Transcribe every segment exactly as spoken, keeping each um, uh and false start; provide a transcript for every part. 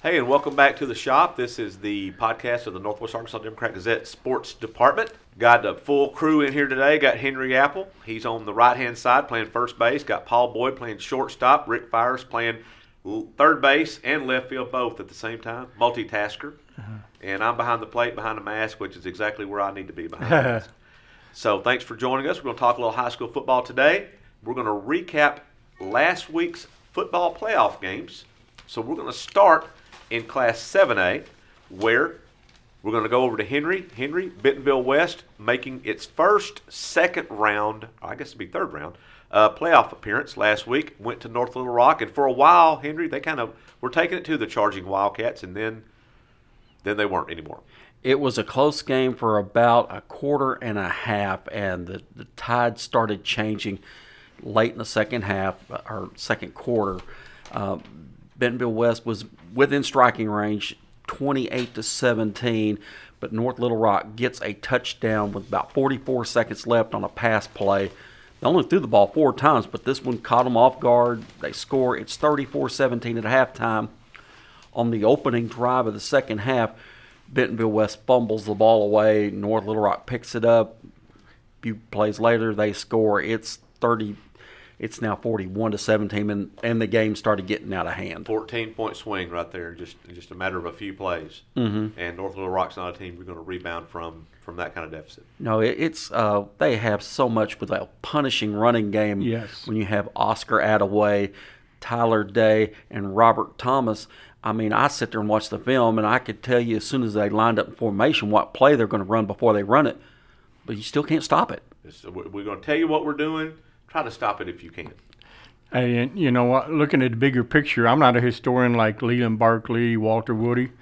Hey, and welcome back to the shop. This is the podcast of the Northwest Arkansas Democrat-Gazette Sports Department. Got a full crew in here today. Got Henry Apple. He's on the right-hand side playing first base. Got Paul Boyd playing shortstop. Rick Fires playing third base and left field both at the same time. Multitasker. Uh-huh. And I'm behind the plate, behind the mask, which is exactly where I need to be behind the mask. So thanks for joining us. We're going to talk a little high school football today. We're going to recap last week's football playoff games. So we're going to start in Class seven A, where we're going to go over to Henry. Henry, Bentonville West, making its first, second round, I guess it'd be third round, uh, playoff appearance last week. Went to North Little Rock, and for a while, Henry, they kind of were taking it to the Charging Wildcats, and then then they weren't anymore. It was a close game for about a quarter and a half, and the, the tide started changing late in the second half, or second quarter. Uh, Bentonville West was within striking range, twenty-eight to seventeen, but North Little Rock gets a touchdown with about forty-four seconds left on a pass play. They only threw the ball four times, but this one caught them off guard. They score. It's thirty-four seventeen at halftime. On the opening drive of the second half, Bentonville West fumbles the ball away. North Little Rock picks it up. A few plays later, they score. It's thirty. It's now forty-one to seventeen, and, and the game started getting out of hand. fourteen-point swing right there, just just a matter of a few plays. Mm-hmm. And North Little Rock's not a team we're going to rebound from from that kind of deficit. No, it, it's uh, they have so much with a punishing running game. Yes. When you have Oscar Attaway, Tyler Day, and Robert Thomas. I mean, I sit there and watch the film, and I could tell you as soon as they lined up in formation what play they're going to run before they run it. But you still can't stop it. It's, we're going to tell you what we're doing. Try to stop it if you can. Hey, and you know, looking at the bigger picture, I'm not a historian like Leland Barkley, Walter Woody,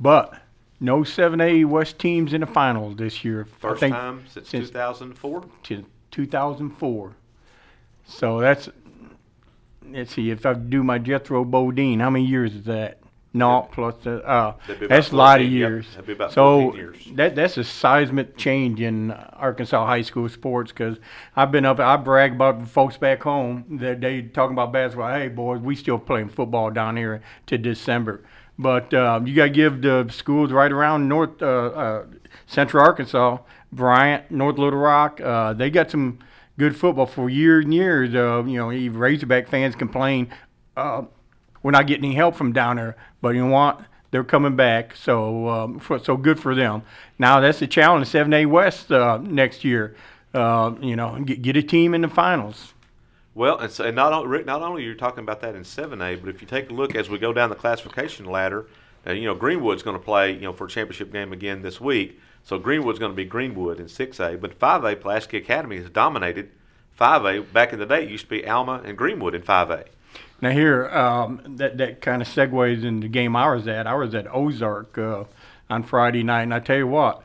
but no seven A West teams in the finals this year. First time since, since two thousand four? two thousand four. So that's, let's see, if I do my Jethro Bodine, how many years is that? No, plus, the, uh, that's a lot of years. Yep, that'd be about so years. That, that's a seismic change in Arkansas high school sports, because I've been up, I brag about folks back home that they talking about basketball. Hey, boys, we still playing football down here to December. But uh, you got to give the schools right around north, uh, uh, central Arkansas, Bryant, North Little Rock, uh, they got some good football for years and years. Uh, you know, even Razorback fans complain, uh, we're not getting any help from down there, but you know what? They're coming back, so um, for, so good for them. Now that's the challenge, seven A West uh, next year. Uh, you know, get, get a team in the finals. Well, and, so, and not only Rick, not only are you talking about that in seven A, but if you take a look as we go down the classification ladder, uh, you know Greenwood's going to play you know for a championship game again this week. So Greenwood's going to be Greenwood in six A, but five A Pulaski Academy has dominated five A. Back in the day, it used to be Alma and Greenwood in five A. Now here, um, that, that kind of segues into the game I was at. I was at Ozark uh, on Friday night, and I tell you what,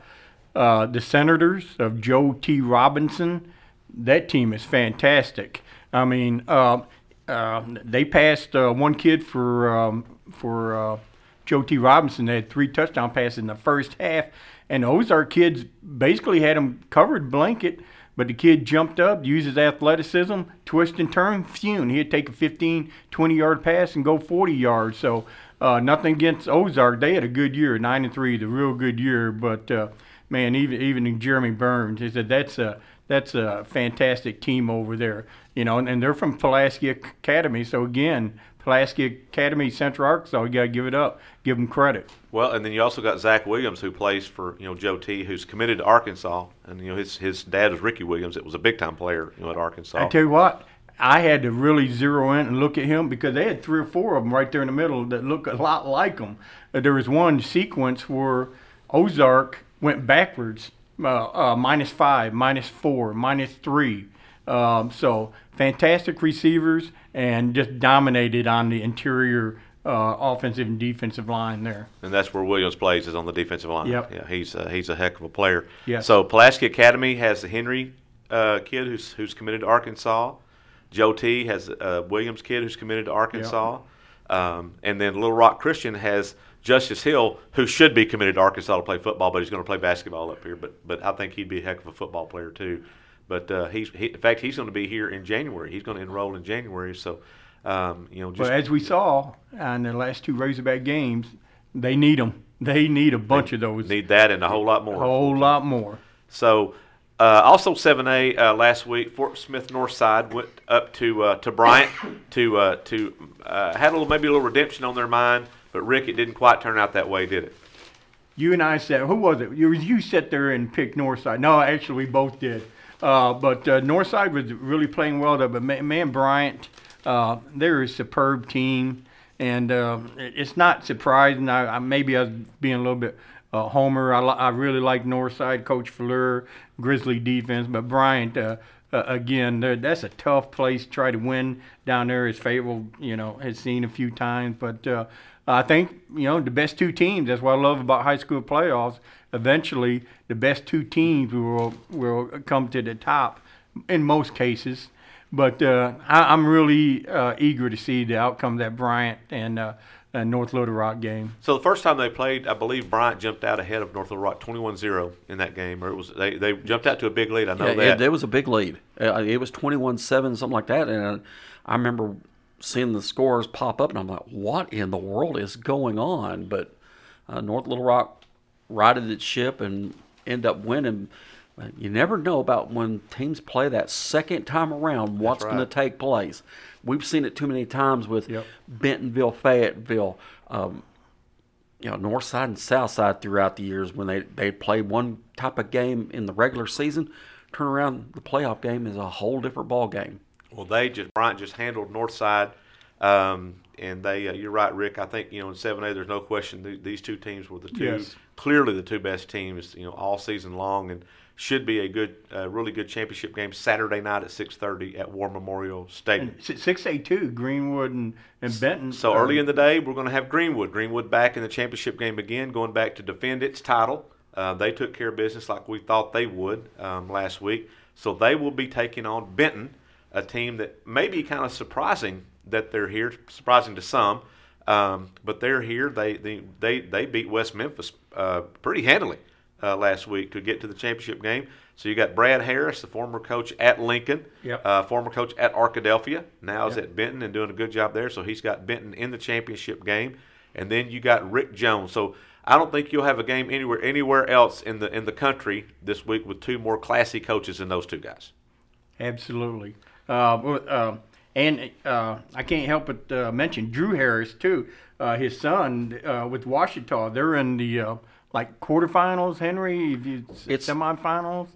uh, the Senators of Joe T. Robinson, that team is fantastic. I mean, uh, uh, they passed uh, one kid for um, for uh, Joe T. Robinson. They had three touchdown passes in the first half, and the Ozark kids basically had them covered blanket. But the kid jumped up, used his athleticism, twist and turn, phew, he'd take a fifteen, twenty-yard pass and go forty yards. So uh, nothing against Ozark. They had a good year, nine and three, the real good year. But, uh, man, even even Jeremy Burns, he said that's a, that's a fantastic team over there. You know, and, and they're from Pulaski Academy. So, again, Pulaski Academy, Central Arkansas, you got to give it up, give them credit. Well, and then you also got Zach Williams, who plays for you know Joe T, who's committed to Arkansas, and you know his his dad was Ricky Williams. It was a big time player you know, at Arkansas. I tell you what, I had to really zero in and look at him because they had three or four of them right there in the middle that looked a lot like him. There was one sequence where Ozark went backwards, uh, uh, minus five, minus four, minus three. Um, so fantastic receivers and just dominated on the interior uh, offensive and defensive line there. And that's where Williams plays, is on the defensive line. Yep. Yeah, he's uh, he's a heck of a player. Yep. So Pulaski Academy has the Henry uh, kid who's who's committed to Arkansas. Joe T has uh, Williams kid who's committed to Arkansas. Yep. Um, and then Little Rock Christian has Justice Hill, who should be committed to Arkansas to play football, but he's going to play basketball up here. But but I think he'd be a heck of a football player too. But uh, he's he, in fact he's going to be here in January. He's going to enroll in January. So Um, you know, just, well, as we saw in the last two Razorback games, they need them. They need a bunch they of those. Need that and a whole lot more. A whole lot more. So, uh, also seven A uh, last week, Fort Smith Northside went up to uh, to Bryant to uh, to uh, had a little maybe a little redemption on their mind, but Rick, it didn't quite turn out that way, did it? You and I said, who was it? You, you sat there and picked Northside. No, actually, we both did. Uh, but uh, Northside was really playing well there. But man, man Bryant, uh, they're a superb team. And uh, it's not surprising. I, I maybe I was being a little bit uh, homer. I, I really like Northside, Coach Fleur, Grizzly defense. But Bryant, uh, uh, again, that's a tough place to try to win down there. As Fayetteville, you know, has seen a few times. But uh, I think, you know, the best two teams, that's what I love about high school playoffs. Eventually, the best two teams will, will come to the top in most cases. But uh, I, I'm really uh, eager to see the outcome of that Bryant and uh, uh, North Little Rock game. So the first time they played, I believe Bryant jumped out ahead of North Little Rock twenty-one zero in that game, or it was they, they jumped out to a big lead. I know yeah, that. It, it was a big lead. Uh, it was twenty-one seven, something like that. And I, I remember seeing the scores pop up, and I'm like, what in the world is going on? But uh, North Little Rock righted its ship and ended up winning. You never know about when teams play that second time around what's right. going to take place. We've seen it too many times with yep. Bentonville, Fayetteville, um, you know, Northside and Southside throughout the years when they, they play one type of game in the regular season, turn around the playoff game is a whole different ball game. Well, they just Bryant just handled Northside, um, and they uh, you're right, Rick. I think you know in seven A there's no question th- these two teams were the two yes. clearly the two best teams you know all season long and. Should be a good, uh, really good championship game Saturday night at six thirty at War Memorial Stadium. six A two, Greenwood and, and Benton. So early in the day, we're going to have Greenwood. Greenwood back in the championship game again, going back to defend its title. Uh, they took care of business like we thought they would um, last week. So they will be taking on Benton, a team that may be kind of surprising that they're here, surprising to some. Um, but they're here. They, they, they, they beat West Memphis uh, pretty handily. Uh, last week to get to the championship game. So you got Brad Harris, the former coach at Lincoln, yep. uh, former coach at Arkadelphia, now yep. is at Benton and doing a good job there. So he's got Benton in the championship game. And then you got Rick Jones. So I don't think you'll have a game anywhere anywhere else in the in the country this week with two more classy coaches than those two guys. Absolutely. Uh, uh, and uh, I can't help but uh, mention Drew Harris, too. Uh, his son uh, with Washita, they're in the uh, – like quarterfinals, Henry, if you, it's, semifinals.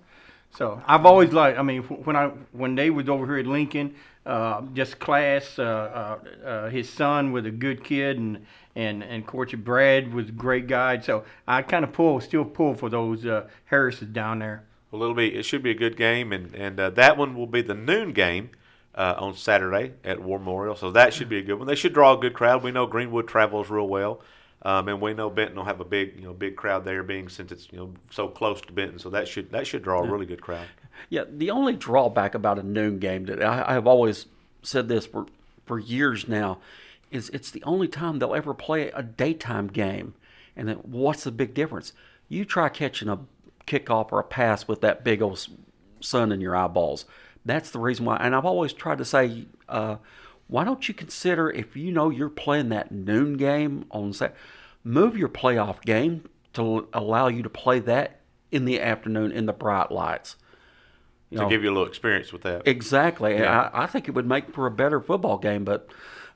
So I've always liked. I mean, when I when they was over here at Lincoln, uh, just class. Uh, uh, uh, his son was a good kid, and and and coach Brad was a great guy. So I kind of pull, still pull for those uh, Harrises down there. Well, it'll be it should be a good game, and and uh, that one will be the noon game uh, on Saturday at War Memorial. So that should be a good one. They should draw a good crowd. We know Greenwood travels real well. Um, and we know Benton will have a big, you know, big crowd there, being since it's you know so close to Benton, so that should that should draw a really good crowd. Yeah, the only drawback about a noon game that I, I have always said this for for years now is it's the only time they'll ever play a daytime game, and then what's the big difference? You try catching a kickoff or a pass with that big old sun in your eyeballs. That's the reason why, and I've always tried to say. Uh, Why don't you consider, if you know you're playing that noon game on Saturday, move your playoff game to allow you to play that in the afternoon in the bright lights. You to know, give you a little experience with that. Exactly. Yeah. I, I think it would make for a better football game. But,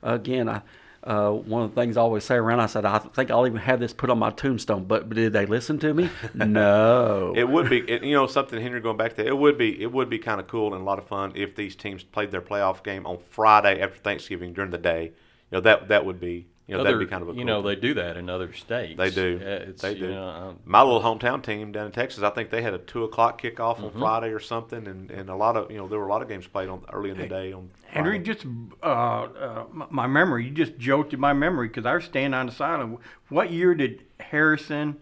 again, I, uh, one of the things I always say around, I said, I think I'll even have this put on my tombstone. But, but did they listen to me? No. It would be, it, you know, something, Henry, going back to that, it would be, it would be kind of cool and a lot of fun if these teams played their playoff game on Friday after Thanksgiving during the day. You know, that that would be, you know, that would be kind of a cool You know, thing. They do that in other states. They do. It's, they do. You know, my little hometown team down in Texas, I think they had a two o'clock kickoff mm-hmm. on Friday or something. And, and a lot of, you know, there were a lot of games played on early in the day on Friday. Henry, just uh, uh, my memory, you just jolted my memory because I was standing on the sideline. What year did Harrison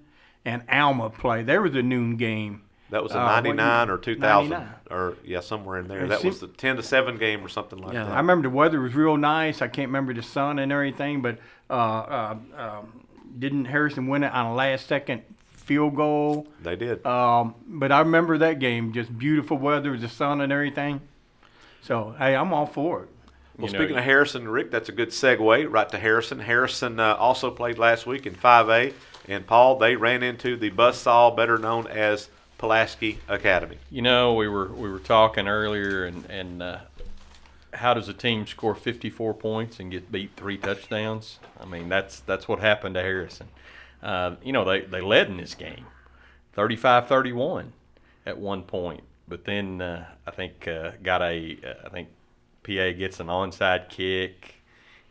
and Alma play? There was a noon game. That was a ninety-nine uh, or two thousand, ninety-nine. Or yeah, somewhere in there. That was the ten to seven game or something like yeah. that. I remember the weather was real nice. I can't remember the sun and everything, but uh, uh, um, didn't Harrison win it on a last-second field goal? They did. Um, but I remember that game, just beautiful weather, the sun and everything. So, hey, I'm all for it. Well, you know, speaking of Harrison, Rick, that's a good segue right to Harrison. Harrison uh, also played last week in five A, and, Paul, they ran into the buzzsaw better known as Pulaski Academy. You know, we were we were talking earlier, and, and uh, how does a team score fifty-four points and get beat three touchdowns? I mean, that's that's what happened to Harrison. Uh, you know, they, they led in this game, thirty-five thirty-one at one point. But then uh, I think uh, got a uh, I think P A gets an onside kick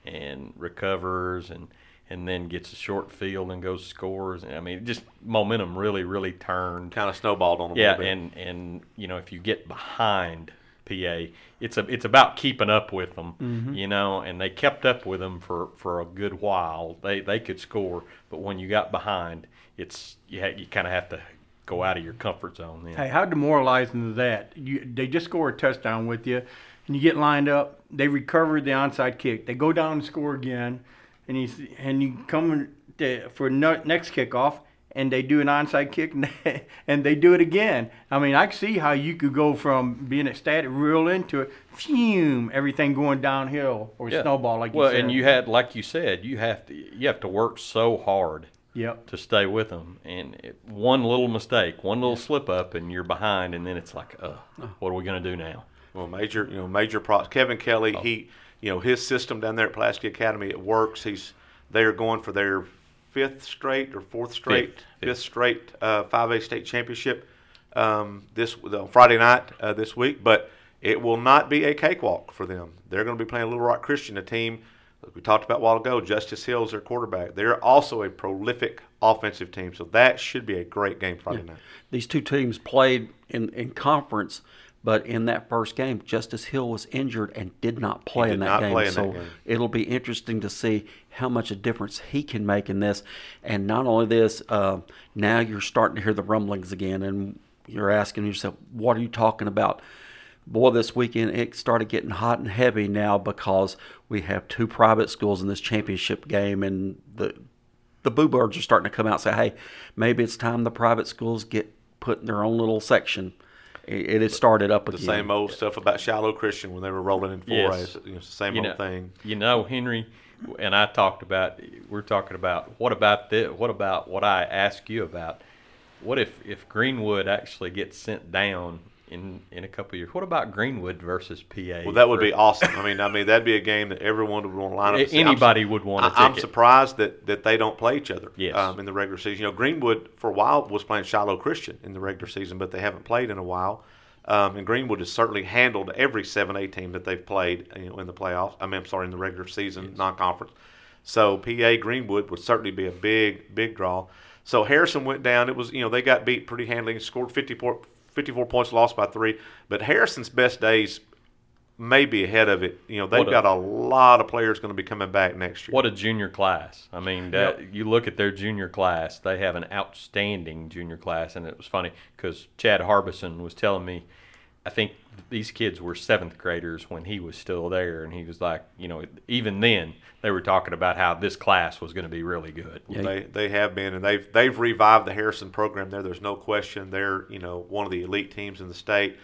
and recovers, and and then gets a short field and goes scores. And I mean, just momentum really really turned, kind of snowballed on them. Yeah, a bit. and and you know, if you get behind P A, it's a it's about keeping up with them, mm-hmm. you know. And they kept up with them for, for a good while. They they could score, but when you got behind, it's you ha- you kind of have to go out of your comfort zone then. Hey, how demoralizing is that? You, they just score a touchdown with you, and you get lined up. They recover the onside kick. They go down and score again, and you and you come to, for no, next kickoff, and they do an onside kick, and they, and they do it again. I mean, I can see how you could go from being ecstatic, real into it, fume, everything going downhill or yeah. snowball like well, you said. Well, and you had, like you said, you have to you have to work so hard. Yep. To stay with them, and it, one little mistake, one little slip up, and you're behind, and then it's like, uh, what are we going to do now? Well, major, you know, major props. Kevin Kelly, oh. he, you know, his system down there at Pulaski Academy, it works. He's they are going for their fifth straight or fourth straight, fifth, fifth. fifth straight uh, five A state championship um, this the, Friday night uh, this week, but it will not be a cakewalk for them. They're going to be playing Little Rock Christian, a team. We talked about a while ago, Justice Hill is their quarterback. They're also a prolific offensive team, so that should be a great game Friday yeah. night. These two teams played in, in conference, but in that first game, Justice Hill was injured and did not play, did in, that not game. play in so that game. So it'll be interesting to see how much a difference he can make in this. And not only this, uh, now you're starting to hear the rumblings again, and you're asking yourself, what are you talking about? Boy, this weekend it started getting hot and heavy now because we have two private schools in this championship game, and the the boo birds are starting to come out and say, hey, maybe it's time the private schools get put in their own little section. It has started up again. The same old stuff about Shiloh Christian when they were rolling in four A. Yes. You know, it's the same you old know, thing. You know, Henry and I talked about, we're talking about, what about this, what about what I asked you about? What if, if Greenwood actually gets sent down in in a couple of years? What about Greenwood versus P A? Well, that would for, be awesome. I mean, I mean that'd be a game that everyone would want to line up. Anybody would want to take I'm surprised that, that they don't play each other yes. um, in the regular season. You know, Greenwood for a while was playing Shiloh Christian in the regular season, but they haven't played in a while. Um, and Greenwood has certainly handled every seven A team that they've played, you know, in the playoffs. I mean, I'm sorry, in the regular season, yes. non-conference. So P A Greenwood would certainly be a big, big draw. So Harrison went down. It was, you know, they got beat pretty handily, scored fifty-four. fifty-four points, lost by three. But Harrison's best days may be ahead of it. You know, they've a, got a lot of players going to be coming back next year. What a junior class. I mean, that, yep. you look at their junior class, they have an outstanding junior class. And it was funny because Chad Harbison was telling me, I think these kids were seventh graders when he was still there. And he was like, you know, even then they were talking about how this class was going to be really good. Well, they they have been, and they've they've revived the Harrison program there. There's no question. They're, you know, one of the elite teams in the state.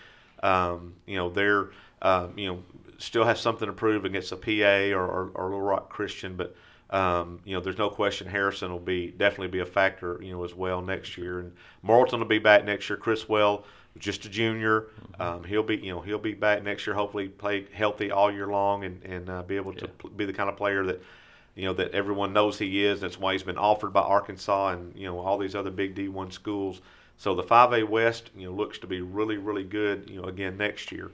Um, you know, they're, um, you know, still have something to prove against a P A or, or, or Little Rock Christian. But, um, you know, there's no question Harrison will be definitely be a factor, you know, as well next year. And Morrilton will be back next year. Chris Well, just a junior, um, he'll be you know he'll be back next year. Hopefully, play healthy all year long and and uh, be able to yeah. pl- be the kind of player that you know that everyone knows he is. That's why he's been offered by Arkansas and you know all these other Big D one schools. So the five A West you know looks to be really really good you know again next year.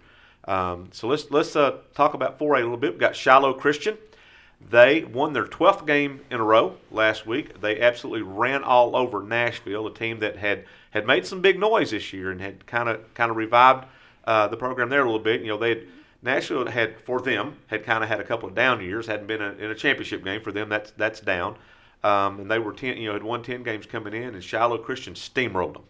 Um, so let's let's uh, talk about four A a little bit. We've got Shiloh Christian. They won their twelfth game in a row last week. They absolutely ran all over Nashville, a team that had, had made some big noise this year and had kind of kind of revived uh, the program there a little bit. You know, they had, Nashville had for them had kind of had a couple of down years. Hadn't been a, in a championship game for them. That's that's down. Um, and they were ten, you know, had won ten games coming in, and Shiloh Christian steamrolled them.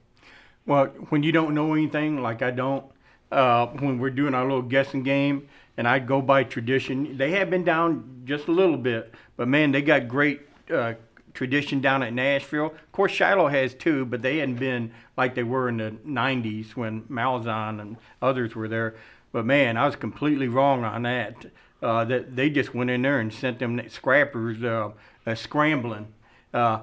Well, when you don't know anything, like I don't, uh, when we're doing our little guessing game. And I go by tradition. They have been down just a little bit, but man, they got great uh, tradition down at Nashville. Of course, Shiloh has too, but they hadn't been like they were in the nineties when Malzahn and others were there. But man, I was completely wrong on that. uh, that they just went in there and sent them scrappers uh, uh, scrambling. Uh,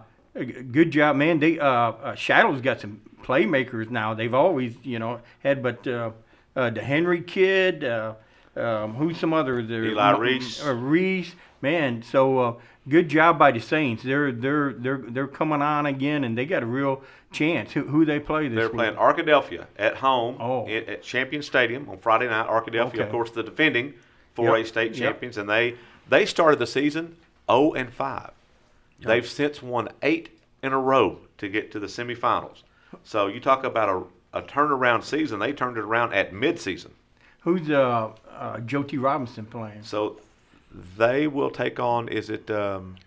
good job, man. They uh, uh, Shiloh's got some playmakers now. They've always, you know, had but uh, uh, the Henry kid. Uh, um, who's some other? Eli uh, Reese. Uh, Reese, man. So. Uh, Good job by the Saints. They're they're they're they're coming on again, and they got a real chance. Who, who they play this week? They're playing Arkadelphia at home oh. at, at Champion Stadium on Friday night. Arkadelphia, okay. Of course, the defending four A yep. state champions, yep. and they they started the season oh and five. Yep. They've since won eight in a row to get to the semifinals. So you talk about a a turnaround season. They turned it around at midseason. Who's uh, uh, Joe T. Robinson playing? So. They will take on, is it um,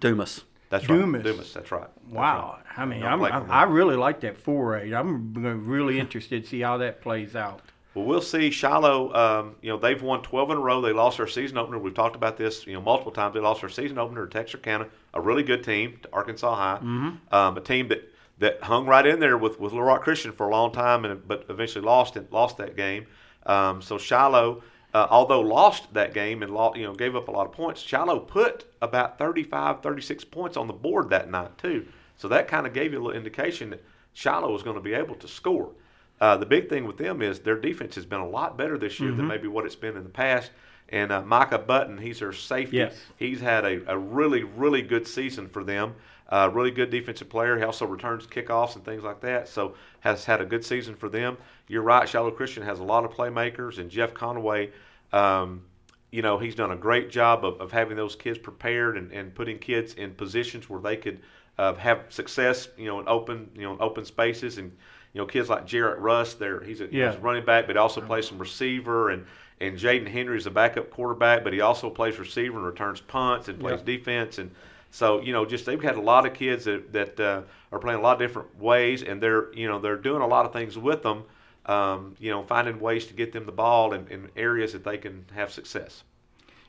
Dumas? That's right. Dumas. Dumas, that's right. That's wow. Right. I mean, I'm, I, I really like that four A. I'm really interested to see how that plays out. Well, we'll see. Shiloh, um, you know, they've won twelve in a row. They lost their season opener. We've talked about this, you know, multiple times. They lost their season opener to Texarkana, a really good team, to Arkansas High, mm-hmm. um, a team that, that hung right in there with, with Little Rock Christian for a long time, and but eventually lost and lost that game. Um, so Shiloh. Uh, although lost that game and lost, you know, gave up a lot of points, Shiloh put about thirty-five, thirty-six points on the board that night too. So that kind of gave you a little indication that Shiloh was going to be able to score. Uh, the big thing with them is their defense has been a lot better this year mm-hmm. than maybe what it's been in the past. And uh, Micah Button, he's their safety. Yes. He's had a, a really, really good season for them. Uh, really good defensive player. He also returns kickoffs and things like that, so has had a good season for them. You're right, Shiloh Christian has a lot of playmakers, and Jeff Conway, um, you know, he's done a great job of, of having those kids prepared and, and putting kids in positions where they could uh, have success, you know, in open, you know, in open spaces. And, you know, kids like Jarrett Russ, there he's a yeah. he's running back, but also plays some receiver, and, and Jaden Henry is a backup quarterback, but he also plays receiver and returns punts and plays yeah. defense. And so, you know, just they've had a lot of kids that, that uh, are playing a lot of different ways, and they're, you know, they're doing a lot of things with them, um, you know, finding ways to get them the ball in, in areas that they can have success.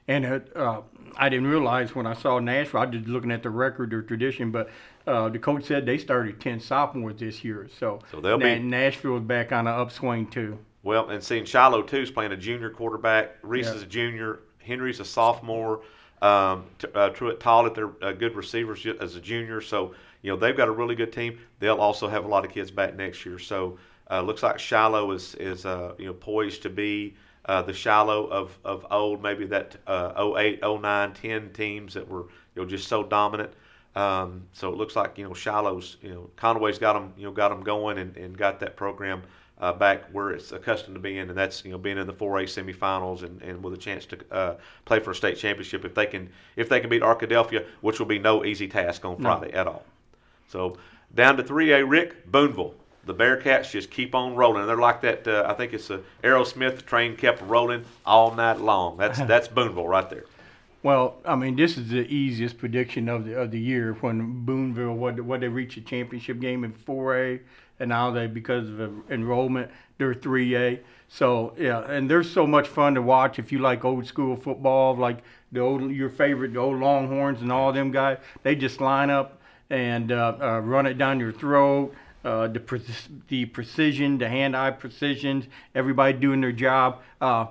And uh, uh, I didn't realize when I saw Nashville, I was just looking at the record or tradition, but uh, the coach said they started ten sophomores this year. So, so they'll Na- be Nashville is back on an upswing too. Well, and seeing Shiloh, too, is playing a junior quarterback. Reese yeah. is a junior. Henry's a sophomore. Um, t- uh, Truett Tall at their uh, good receivers as a junior, so you know they've got a really good team. They'll also have a lot of kids back next year, so uh, looks like Shiloh is is uh, you know poised to be uh, the Shiloh of, of old, maybe that uh, oh eight, oh nine, ten teams that were you know just so dominant. Um, so it looks like you know Shiloh's you know Conway's got them you know got them going and, and got that program uh, back where it's accustomed to being, and that's you know being in the four A semifinals and, and with a chance to uh, play for a state championship if they can if they can beat Arkadelphia, which will be no easy task on Friday no. at all. So down to three A, Rick, Booneville. The Bearcats just keep on rolling. They're like that. Uh, I think it's the Aerosmith train kept rolling all night long. That's that's Booneville right there. Well, I mean, this is the easiest prediction of the of the year when Booneville what what they reached a championship game in four A, and now they because of enrollment they're three A. So yeah, and there's so much fun to watch if you like old school football, like the old your favorite the old Longhorns and all them guys. They just line up and uh, uh, run it down your throat. Uh, the pre- the precision, the hand-eye precisions, everybody doing their job. Uh,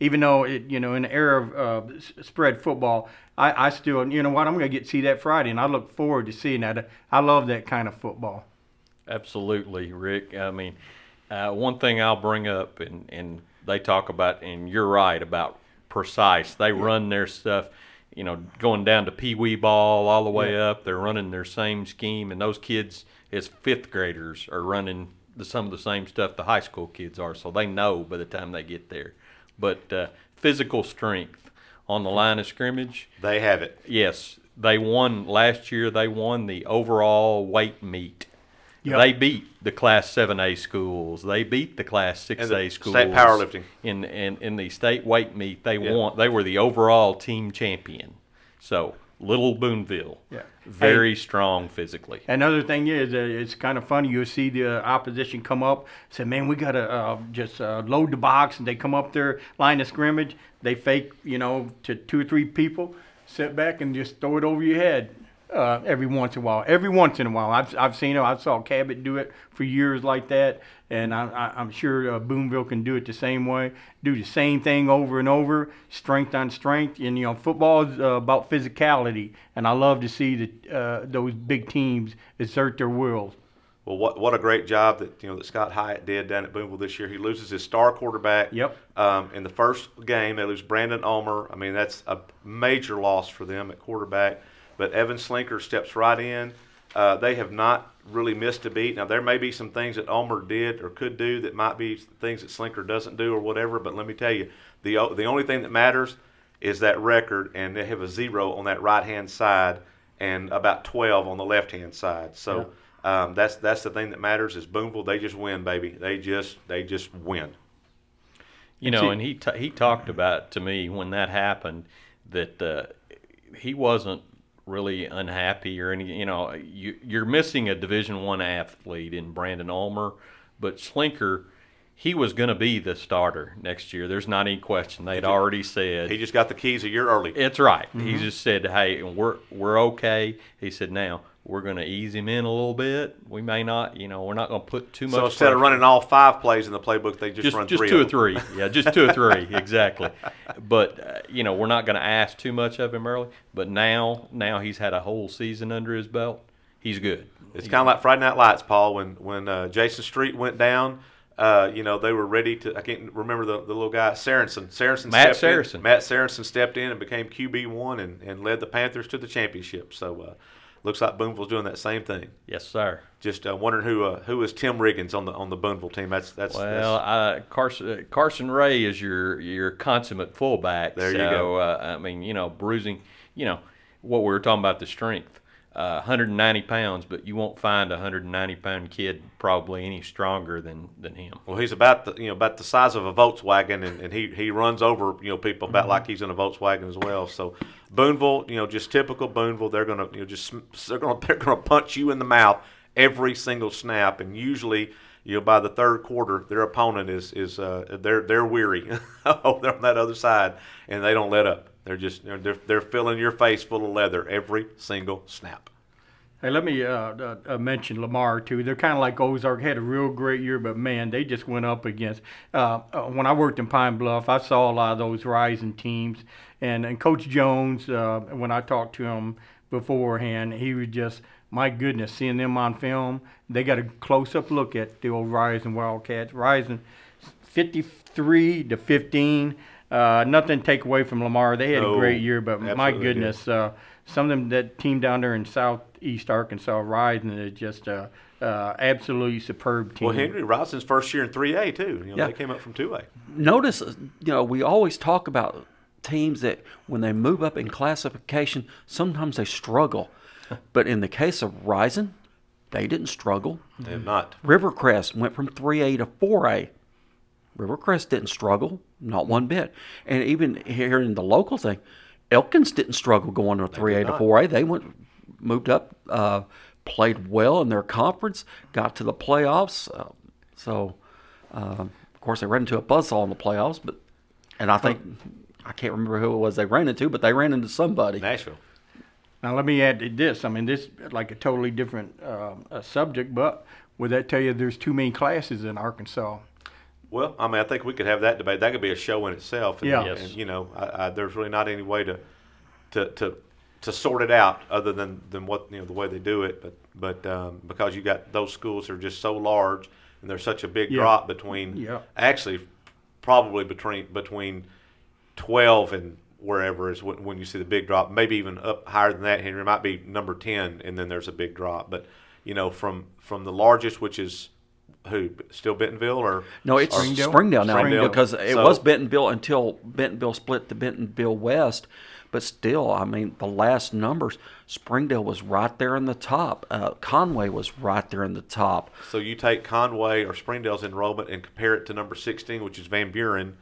Even though, it, you know, in the era of uh, spread football, I, I still, you know what, I'm going to get to see that Friday, and I look forward to seeing that. I love that kind of football. Absolutely, Rick. I mean, uh, one thing I'll bring up, and, and they talk about, and you're right, about precise. They yeah. run their stuff, you know, going down to pee wee ball all the way yeah. up. They're running their same scheme, and those kids as fifth graders are running the, some of the same stuff the high school kids are, so they know by the time they get there. But uh, physical strength on the line of scrimmage. They have it. Yes. They won last year. They won the overall weight meet. Yep. They beat the Class seven A schools. They beat the Class six A and the schools. State powerlifting. In, in, in the state weight meet, they yep. won. They were the overall team champion. So, Little Booneville, yeah. very hey, strong physically. Another thing is, uh, it's kind of funny. You'll see the uh, opposition come up, say, man, we got to uh, just uh, load the box. And they come up their line of scrimmage. They fake, you know, to two or three people, sit back and just throw it over your head. uh, every once in a while. Every once in a while, I've I've seen it. I saw Cabot do it for years like that, and I, I, I'm sure uh, Booneville can do it the same way. Do the same thing over and over, strength on strength. And you know, football is uh, about physicality, and I love to see that uh, those big teams exert their wills. Well, what what a great job that you know that Scott Hyatt did down at Booneville this year. He loses his star quarterback. Yep. Um, in the first game, they lose Brandon Ulmer. I mean, that's a major loss for them at quarterback. But Evan Slinker steps right in. Uh, they have not really missed a beat. Now, there may be some things that Ulmer did or could do that might be things that Slinker doesn't do or whatever. But let me tell you, the the only thing that matters is that record, and they have a zero on that right-hand side and about twelve on the left-hand side. So. Yep. Um, that's that's the thing that matters is Booneville. They just win, baby. They just they just win. You know, and he t- he talked about to me when that happened that uh, he wasn't really unhappy or any. You know, you you're missing a Division I athlete in Brandon Ulmer, but Slinker, he was going to be the starter next year. There's not any question. They'd just, already said he just got the keys a year early. It's right. Mm-hmm. He just said, hey, we're we're okay. He said now. We're going to ease him in a little bit. We may not, you know, we're not going to put too much. So instead pressure. Of running all five plays in the playbook, they just, just run just three. Just two or three. Yeah, just two or three, exactly. But, uh, you know, we're not going to ask too much of him early. But now now he's had a whole season under his belt. He's good. It's kind of like Friday Night Lights, Paul. When, when uh, Jason Street went down, uh, you know, they were ready to – I can't remember the, the little guy, Saracen. Saracen Matt Saracen. In. Matt Saracen stepped in and became Q B one and, and led the Panthers to the championship. So, uh looks like Booneville's doing that same thing. Yes, sir. Just uh, wondering who uh, who is Tim Riggins on the on the Booneville team. That's that's well, that's... Uh, Carson Carson Ray is your your consummate fullback. There so, you go. Uh, I mean, you know, bruising. You know what we were talking about the strength. Uh, one hundred ninety pounds, but you won't find a one hundred ninety pound kid probably any stronger than, than him. Well, he's about the you know about the size of a Volkswagen, and, and he, he runs over you know people about mm-hmm. like he's in a Volkswagen as well. So Booneville, you know, just typical Booneville. They're gonna you know just they're gonna they're gonna punch you in the mouth every single snap, and usually you know by the third quarter their opponent is is uh, they're they're weary over on that other side, and they don't let up. They're just they're they're filling your face full of leather every single snap. Hey, let me uh, uh, mention Lamar too. They're kind of like Ozark. Had a real great year, but man, they just went up against. Uh, uh, when I worked in Pine Bluff, I saw a lot of those rising teams, and and Coach Jones. Uh, when I talked to him beforehand, he was just. My goodness, seeing them on film, they got a close-up look at the old Rising Wildcats. Rising fifty-three to fifteen. Uh, nothing to take away from Lamar. They had oh, a great year, but my goodness, uh, some of them, that team down there in southeast Arkansas, Rising, is just a uh, uh, absolutely superb team. Well, Henry Rising's first year in three A, too. You know, yeah. They came up from two A. Notice, you know, we always talk about teams that when they move up in classification, sometimes they struggle. But in the case of Rising, they didn't struggle. They did not. Rivercrest went from three A to four A. Rivercrest didn't struggle, not one bit. And even here in the local thing, Elkins didn't struggle going from three A to four A. They went, moved up, uh, played well in their conference, got to the playoffs. Uh, so, uh, of course, they ran into a buzzsaw in the playoffs. But and I think I can't remember who it was they ran into, but they ran into somebody. Nashville. Now, let me add to this. I mean, this is like a totally different um, a subject, but would that tell you there's too many classes in Arkansas? Well, I mean, I think we could have that debate. That could be a show in itself. And, yeah. Yes. And, you know, I, I, there's really not any way to to to, to sort it out other than, than what you know the way they do it. But but um, because you got those schools that are just so large and there's such a big yeah. drop between yeah. actually probably between between twelve and wherever is when, when you see the big drop, maybe even up higher than that, Henry, might be number ten, and then there's a big drop. But, you know, from from the largest, which is who, still Bentonville? Or no, it's Springdale, Springdale now Springdale. Because it so, was Bentonville until Bentonville split to Bentonville West. But still, I mean, the last numbers, Springdale was right there in the top. Uh, Conway was right there in the top. So you take Conway or Springdale's enrollment and compare it to number sixteen, which is Van Buren.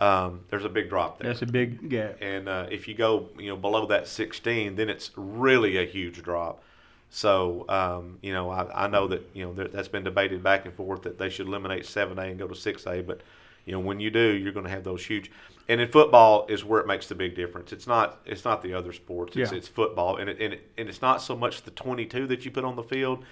Um, there's a big drop there. That's a big gap. And uh, if you go, you know, below that sixteen, then it's really a huge drop. So, um, you know, I, I know that you know there, that's been debated back and forth that they should eliminate seven A and go to six A, but you know, when you do, you're going to have those huge. And in football is where it makes the big difference. It's not it's not the other sports. It's, yeah. it's football, and it, and it, and it's not so much the twenty-two that you put on the field.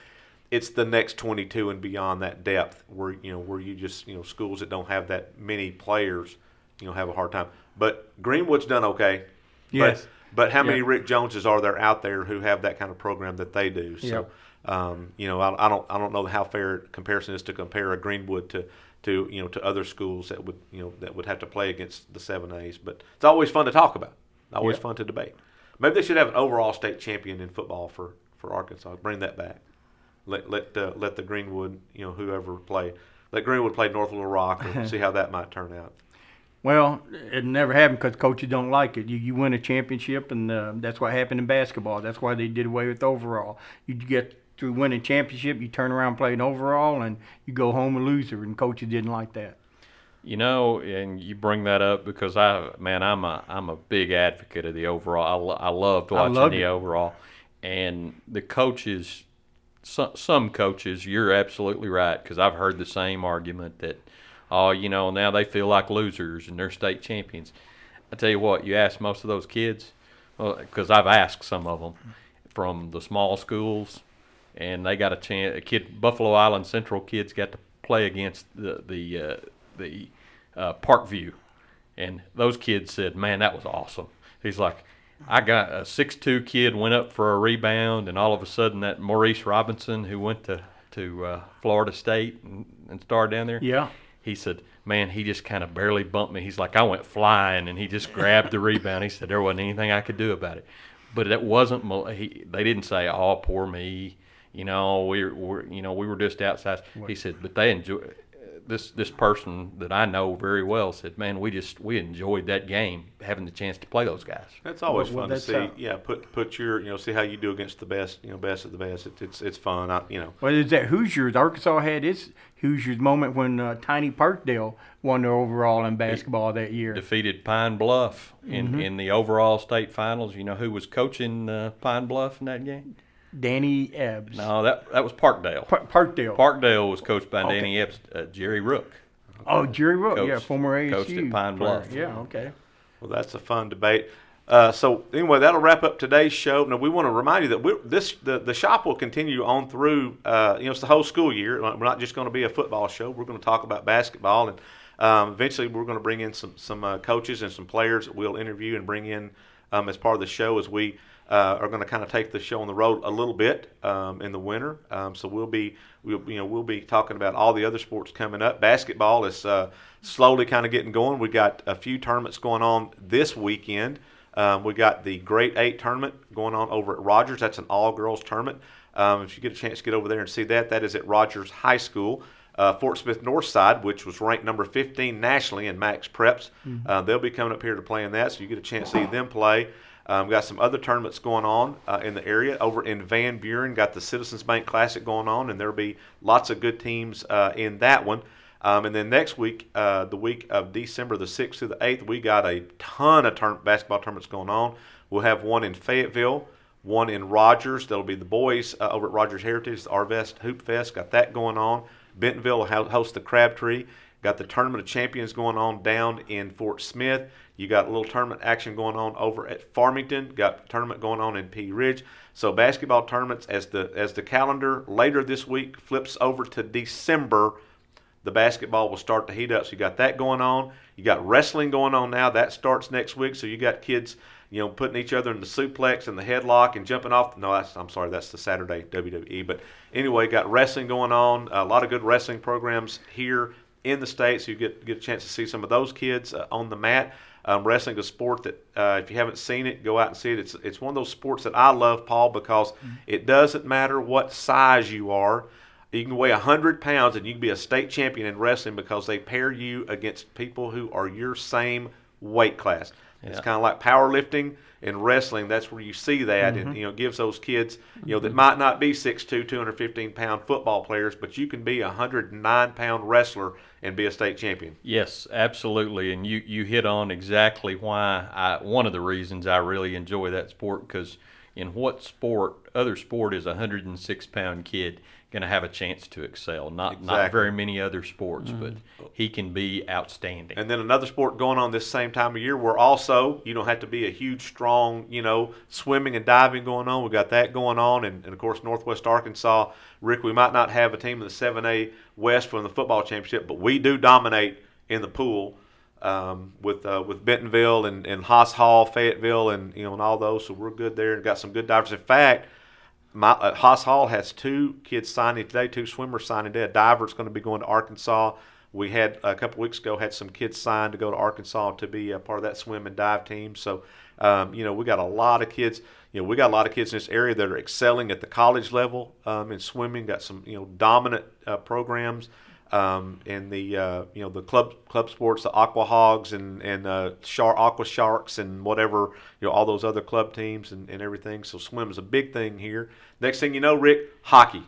It's the next twenty-two and beyond that depth, where you know where you just you know schools that don't have that many players, you know, have a hard time. But Greenwood's done okay. Yes. But, but how many yeah. Rick Joneses are there out there who have that kind of program that they do? So, yeah. um, you know, I, I don't I don't know how fair comparison is to compare a Greenwood to. To you know, to other schools that would you know that would have to play against the seven A's, but it's always fun to talk about. Always yep. fun to debate. Maybe they should have an overall state champion in football for, for Arkansas. Bring that back. Let let uh, let the Greenwood you know whoever play. Let Greenwood play North Little Rock and see how that might turn out. Well, it never happened because coaches don't like it. You you win a championship, and uh, that's what happened in basketball. That's why they did away with overall. You get. Through winning championship, you turn around and play an overall, and you go home a loser, and coaches didn't like that. You know, and you bring that up because, I man, I'm a I'm a big advocate of the overall. I, I loved watching I loved the it. overall. And the coaches, some, some coaches, you're absolutely right, because I've heard the same argument that, oh, you know, now they feel like losers and they're state champions. I tell you what, you ask most of those kids, because well, I've asked some of them from the small schools, and they got a chance. A kid, Buffalo Island Central kids got to play against the the uh, the uh, Parkview, and those kids said, "Man, that was awesome." He's like, "I got a six two kid went up for a rebound, and all of a sudden that Maurice Robinson who went to to uh, Florida State and, and started down there." Yeah. He said, "Man, he just kind of barely bumped me." He's like, "I went flying, and he just grabbed the rebound." He said, "There wasn't anything I could do about it." But it wasn't. He, they didn't say, "Oh, poor me." You know, we were, you know, we were just outside. He said, but they enjoyed this. This person that I know very well said, "Man, we just we enjoyed that game, having the chance to play those guys." That's always well, fun well, to see. How, yeah, put put your you know see how you do against the best, you know, best of the best. It, it's it's fun. I, you know. Well, is that Hoosiers? Arkansas had its Hoosiers moment when uh, Tiny Parkdale won the overall in basketball he that year. Defeated Pine Bluff in mm-hmm. in the overall state finals. You know who was coaching uh, Pine Bluff in that game? Danny Ebbs. No, that that was Parkdale. Park, Parkdale. Parkdale was coached by okay. Danny Ebbs, uh, Jerry Rook. Oh, Jerry Rook, coached, yeah, former A S U. Coached at Pine Bluff. Yeah, okay. Well, that's a fun debate. Uh, so, anyway, that'll wrap up today's show. Now, we want to remind you that we this the, the shop will continue on through, uh, you know, it's the whole school year. We're not just going to be a football show. We're going to talk about basketball, and um, eventually we're going to bring in some, some uh, coaches and some players that we'll interview and bring in um, as part of the show as we – Uh, are going to kind of take the show on the road a little bit um, in the winter. Um, so we'll be, we'll, you know, we'll be talking about all the other sports coming up. Basketball is uh, slowly kind of getting going. We got a few tournaments going on this weekend. Um, we got the Grade Eight tournament going on over at Rogers. That's an all-girls tournament. Um, if you get a chance to get over there and see that, that is at Rogers High School. Uh, Fort Smith Northside, which was ranked number fifteen nationally in Max Preps, mm-hmm. uh, they'll be coming up here to play in that. So you get a chance wow. to see them play. Um, got some other tournaments going on uh, in the area. Over in Van Buren, got the Citizens Bank Classic going on, and there'll be lots of good teams uh, in that one. Um, and then next week, uh, the week of December the sixth through the eighth, we got a ton of term- basketball tournaments going on. We'll have one in Fayetteville, one in Rogers. That'll be the boys uh, over at Rogers Heritage, the Arvest Hoop Fest. Got that going on. Bentonville will host the Crabtree. Got the Tournament of Champions going on down in Fort Smith. You got a little tournament action going on over at Farmington. Got tournament going on in Pea Ridge. So basketball tournaments as the as the calendar later this week flips over to December, the basketball will start to heat up. So you got that going on. You got wrestling going on now. That starts next week. So you got kids, you know, putting each other in the suplex and the headlock and jumping off. No, that's, I'm sorry, that's the Saturday W W E. But anyway, got wrestling going on. A lot of good wrestling programs here in the state, so you get get a chance to see some of those kids uh, on the mat. Um, wrestling is a sport that, uh, if you haven't seen it, go out and see it. It's it's one of those sports that I love, Paul, because mm-hmm. it doesn't matter what size you are. You can weigh one hundred pounds and you can be a state champion in wrestling because they pair you against people who are your same weight class. Yeah. It's kind of like powerlifting and wrestling. That's where you see that, mm-hmm. and you know, gives those kids, you know, that might not be six two, two hundred fifteen pound football players, but you can be a one hundred nine pound wrestler and be a state champion. Yes, absolutely, and you you hit on exactly why I one of the reasons I really enjoy that sport, because in what sport, other sport, is a one hundred six pound kid going to have a chance to excel? Not exactly. not very many other sports, mm-hmm. but he can be outstanding. And then another sport going on this same time of year where also you don't have to be a huge, strong, you know, swimming and diving going on. We've got that going on. And, and, of course, Northwest Arkansas, Rick, we might not have a team in the seven A West from the football championship, but we do dominate in the pool. Um, with uh, with Bentonville and, and Haas Hall, Fayetteville, and you know, and all those, so we're good there and got some good divers. In fact, my, uh, Haas Hall has two kids signing today, two swimmers signing today. A diver's going to be going to Arkansas. We had a couple weeks ago had some kids signed to go to Arkansas to be a part of that swim and dive team. So, um, you know, we got a lot of kids. You know, we got a lot of kids in this area that are excelling at the college level um, in swimming. Got some you know dominant uh, programs. Um, and the uh, you know the club club sports, the Aqua Hogs and and uh, Shark Aqua Sharks and whatever, you know, all those other club teams and, and everything. So swim is a big thing here. Next thing you know, Rick, hockey.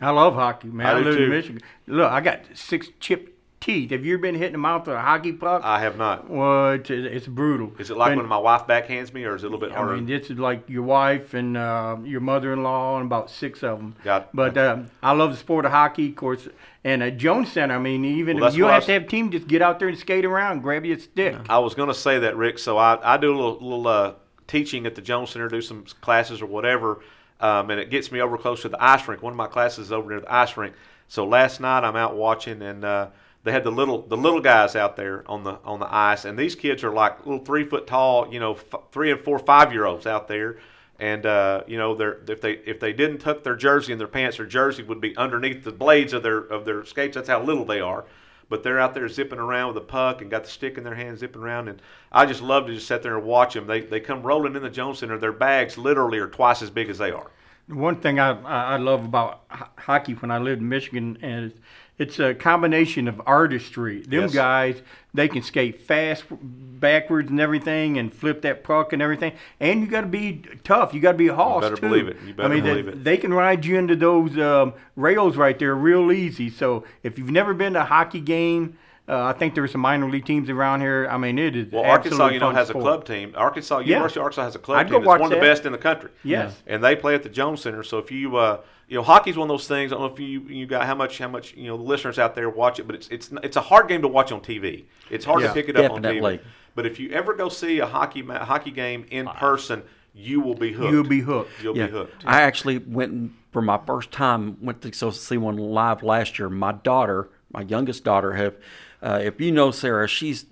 I love hockey, man. I, I live in Michigan. Look, I got six chipped teeth. Have you ever been hit in the mouth with a hockey puck? I have not. Well, it's, it's brutal. Is it like and, when my wife backhands me, or is it a little bit harder? I mean, this is like your wife and uh, your mother-in-law and about six of them. Got it. But um, I love the sport of hockey, of course. And at Jones Center, I mean, even well, if you have was, to have a team, just get out there and skate around, grab your stick. I was going to say that, Rick. So I, I do a little, little uh, teaching at the Jones Center, do some classes or whatever, um, and it gets me over close to the ice rink. One of my classes is over near the ice rink. So last night I'm out watching, and uh, they had the little the little guys out there on the on the ice, and these kids are like little three foot tall, you know, f- three and four, five year olds out there. And uh, you know, they're, if they if they didn't tuck their jersey in their pants, their jersey would be underneath the blades of their of their skates. That's how little they are. But they're out there zipping around with a puck and got the stick in their hand, zipping around. And I just love to just sit there and watch them. They they come rolling in the Jones Center. Their bags literally are twice as big as they are. One thing I I love about h- hockey when I lived in Michigan is it's a combination of artistry. Them yes. guys, they can skate fast, backwards, and everything, and flip that puck and everything. And you got to be tough. You got to be a hoss. You better too. believe it. You better I mean, believe they, it. They can ride you into those um, rails right there real easy. So if you've never been to a hockey game, Uh, I think there are some minor league teams around here. I mean, it is well, Arkansas, you know, has sport. a club team. Arkansas, University yeah. of Arkansas has a club I'd team. It's one that. of the best in the country. Yes. Yeah. And they play at the Jones Center. So if you, uh, you know, hockey's one of those things. I don't know if you, you got how much, how much, you know, the listeners out there watch it, but it's it's it's a hard game to watch on T V. It's hard yeah, to pick it up definitely. on T V. But if you ever go see a hockey ma- hockey game in uh, person, you will be hooked. You'll be hooked. You'll yeah. be hooked. I actually went and, for my first time. Went to so see one live last year. My daughter, my youngest daughter, have. Uh, if you know Sarah, she's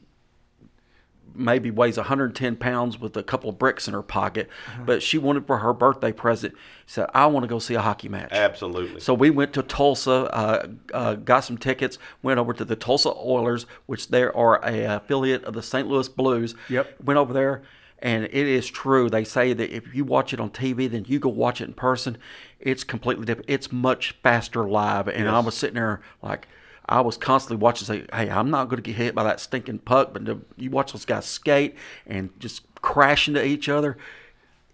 maybe weighs one hundred ten pounds with a couple of bricks in her pocket, uh-huh. but she wanted for her birthday present, said, I want to go see a hockey match. Absolutely. So we went to Tulsa, uh, uh, got some tickets, went over to the Tulsa Oilers, which they are an affiliate of the Saint Louis Blues. Yep. Went over there, and it is true. They say that if you watch it on T V, then you go watch it in person. It's completely different. It's much faster live, and yes. I was sitting there like, I was constantly watching, say, hey, I'm not going to get hit by that stinking puck, but you watch those guys skate and just crash into each other.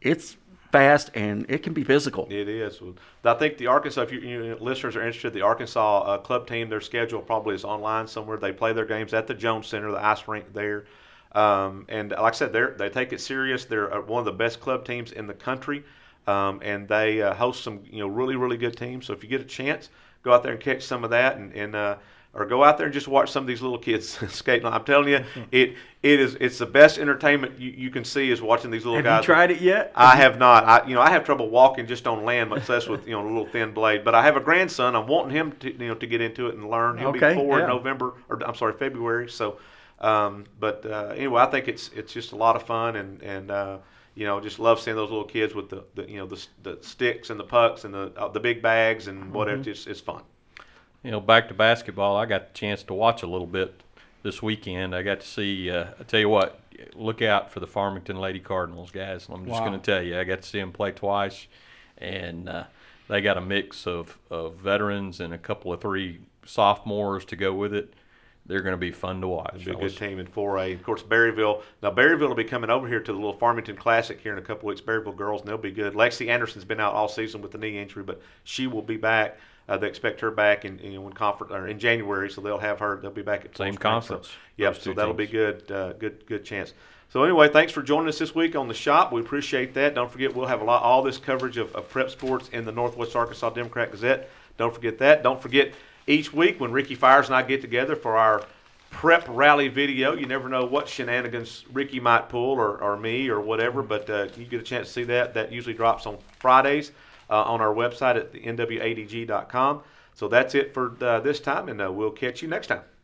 It's fast, and it can be physical. It is. I think the Arkansas, if your listeners are interested, the Arkansas uh, club team, their schedule probably is online somewhere. They play their games at the Jones Center, the ice rink there. Um, and like I said, they they take it serious. They're one of the best club teams in the country, um, and they uh, host some you know really, really good teams. So if you get a chance, go out there and catch some of that, and, and uh, or go out there and just watch some of these little kids skating. I'm telling you, it it is it's the best entertainment you, you can see is watching these little have guys. Have you tried it yet? I have not. I you know I have trouble walking just on land, much less with you know a little thin blade. But I have a grandson. I'm wanting him to you know to get into it and learn. He'll okay, be four yeah. in November, or I'm sorry, February. So, um, but uh, anyway, I think it's it's just a lot of fun, and and uh, you know just love seeing those little kids with the, the you know the, the sticks and the pucks and the uh, the big bags and whatever. Mm-hmm. It's it's fun. You know, back to basketball, I got the chance to watch a little bit this weekend. I got to see, uh, I tell you what, look out for the Farmington Lady Cardinals, guys. I'm just wow. going to tell you, I got to see them play twice, and uh, they got a mix of, of veterans and a couple of three sophomores to go with it. They're going to be fun to watch. It'll be a good team in four A. Of course, Berryville. Now, Berryville will be coming over here to the little Farmington Classic here in a couple weeks. Berryville girls, and they'll be good. Lexi Anderson's been out all season with the knee injury, but she will be back. Uh, they expect her back in in, in, conference, or in January, so they'll have her. They'll be back at same conference. So, yep, so that'll teams. be good. Uh, good, good chance. So anyway, thanks for joining us this week on The Shop. We appreciate that. Don't forget, we'll have a lot all this coverage of, of prep sports in the Northwest Arkansas Democrat-Gazette. Don't forget that. Don't forget each week when Ricky Fires and I get together for our prep rally video. You never know what shenanigans Ricky might pull or, or me or whatever, but uh, you get a chance to see that. That usually drops on Fridays uh, on our website at the N W A D G dot com. So that's it for uh, this time, and uh, we'll catch you next time.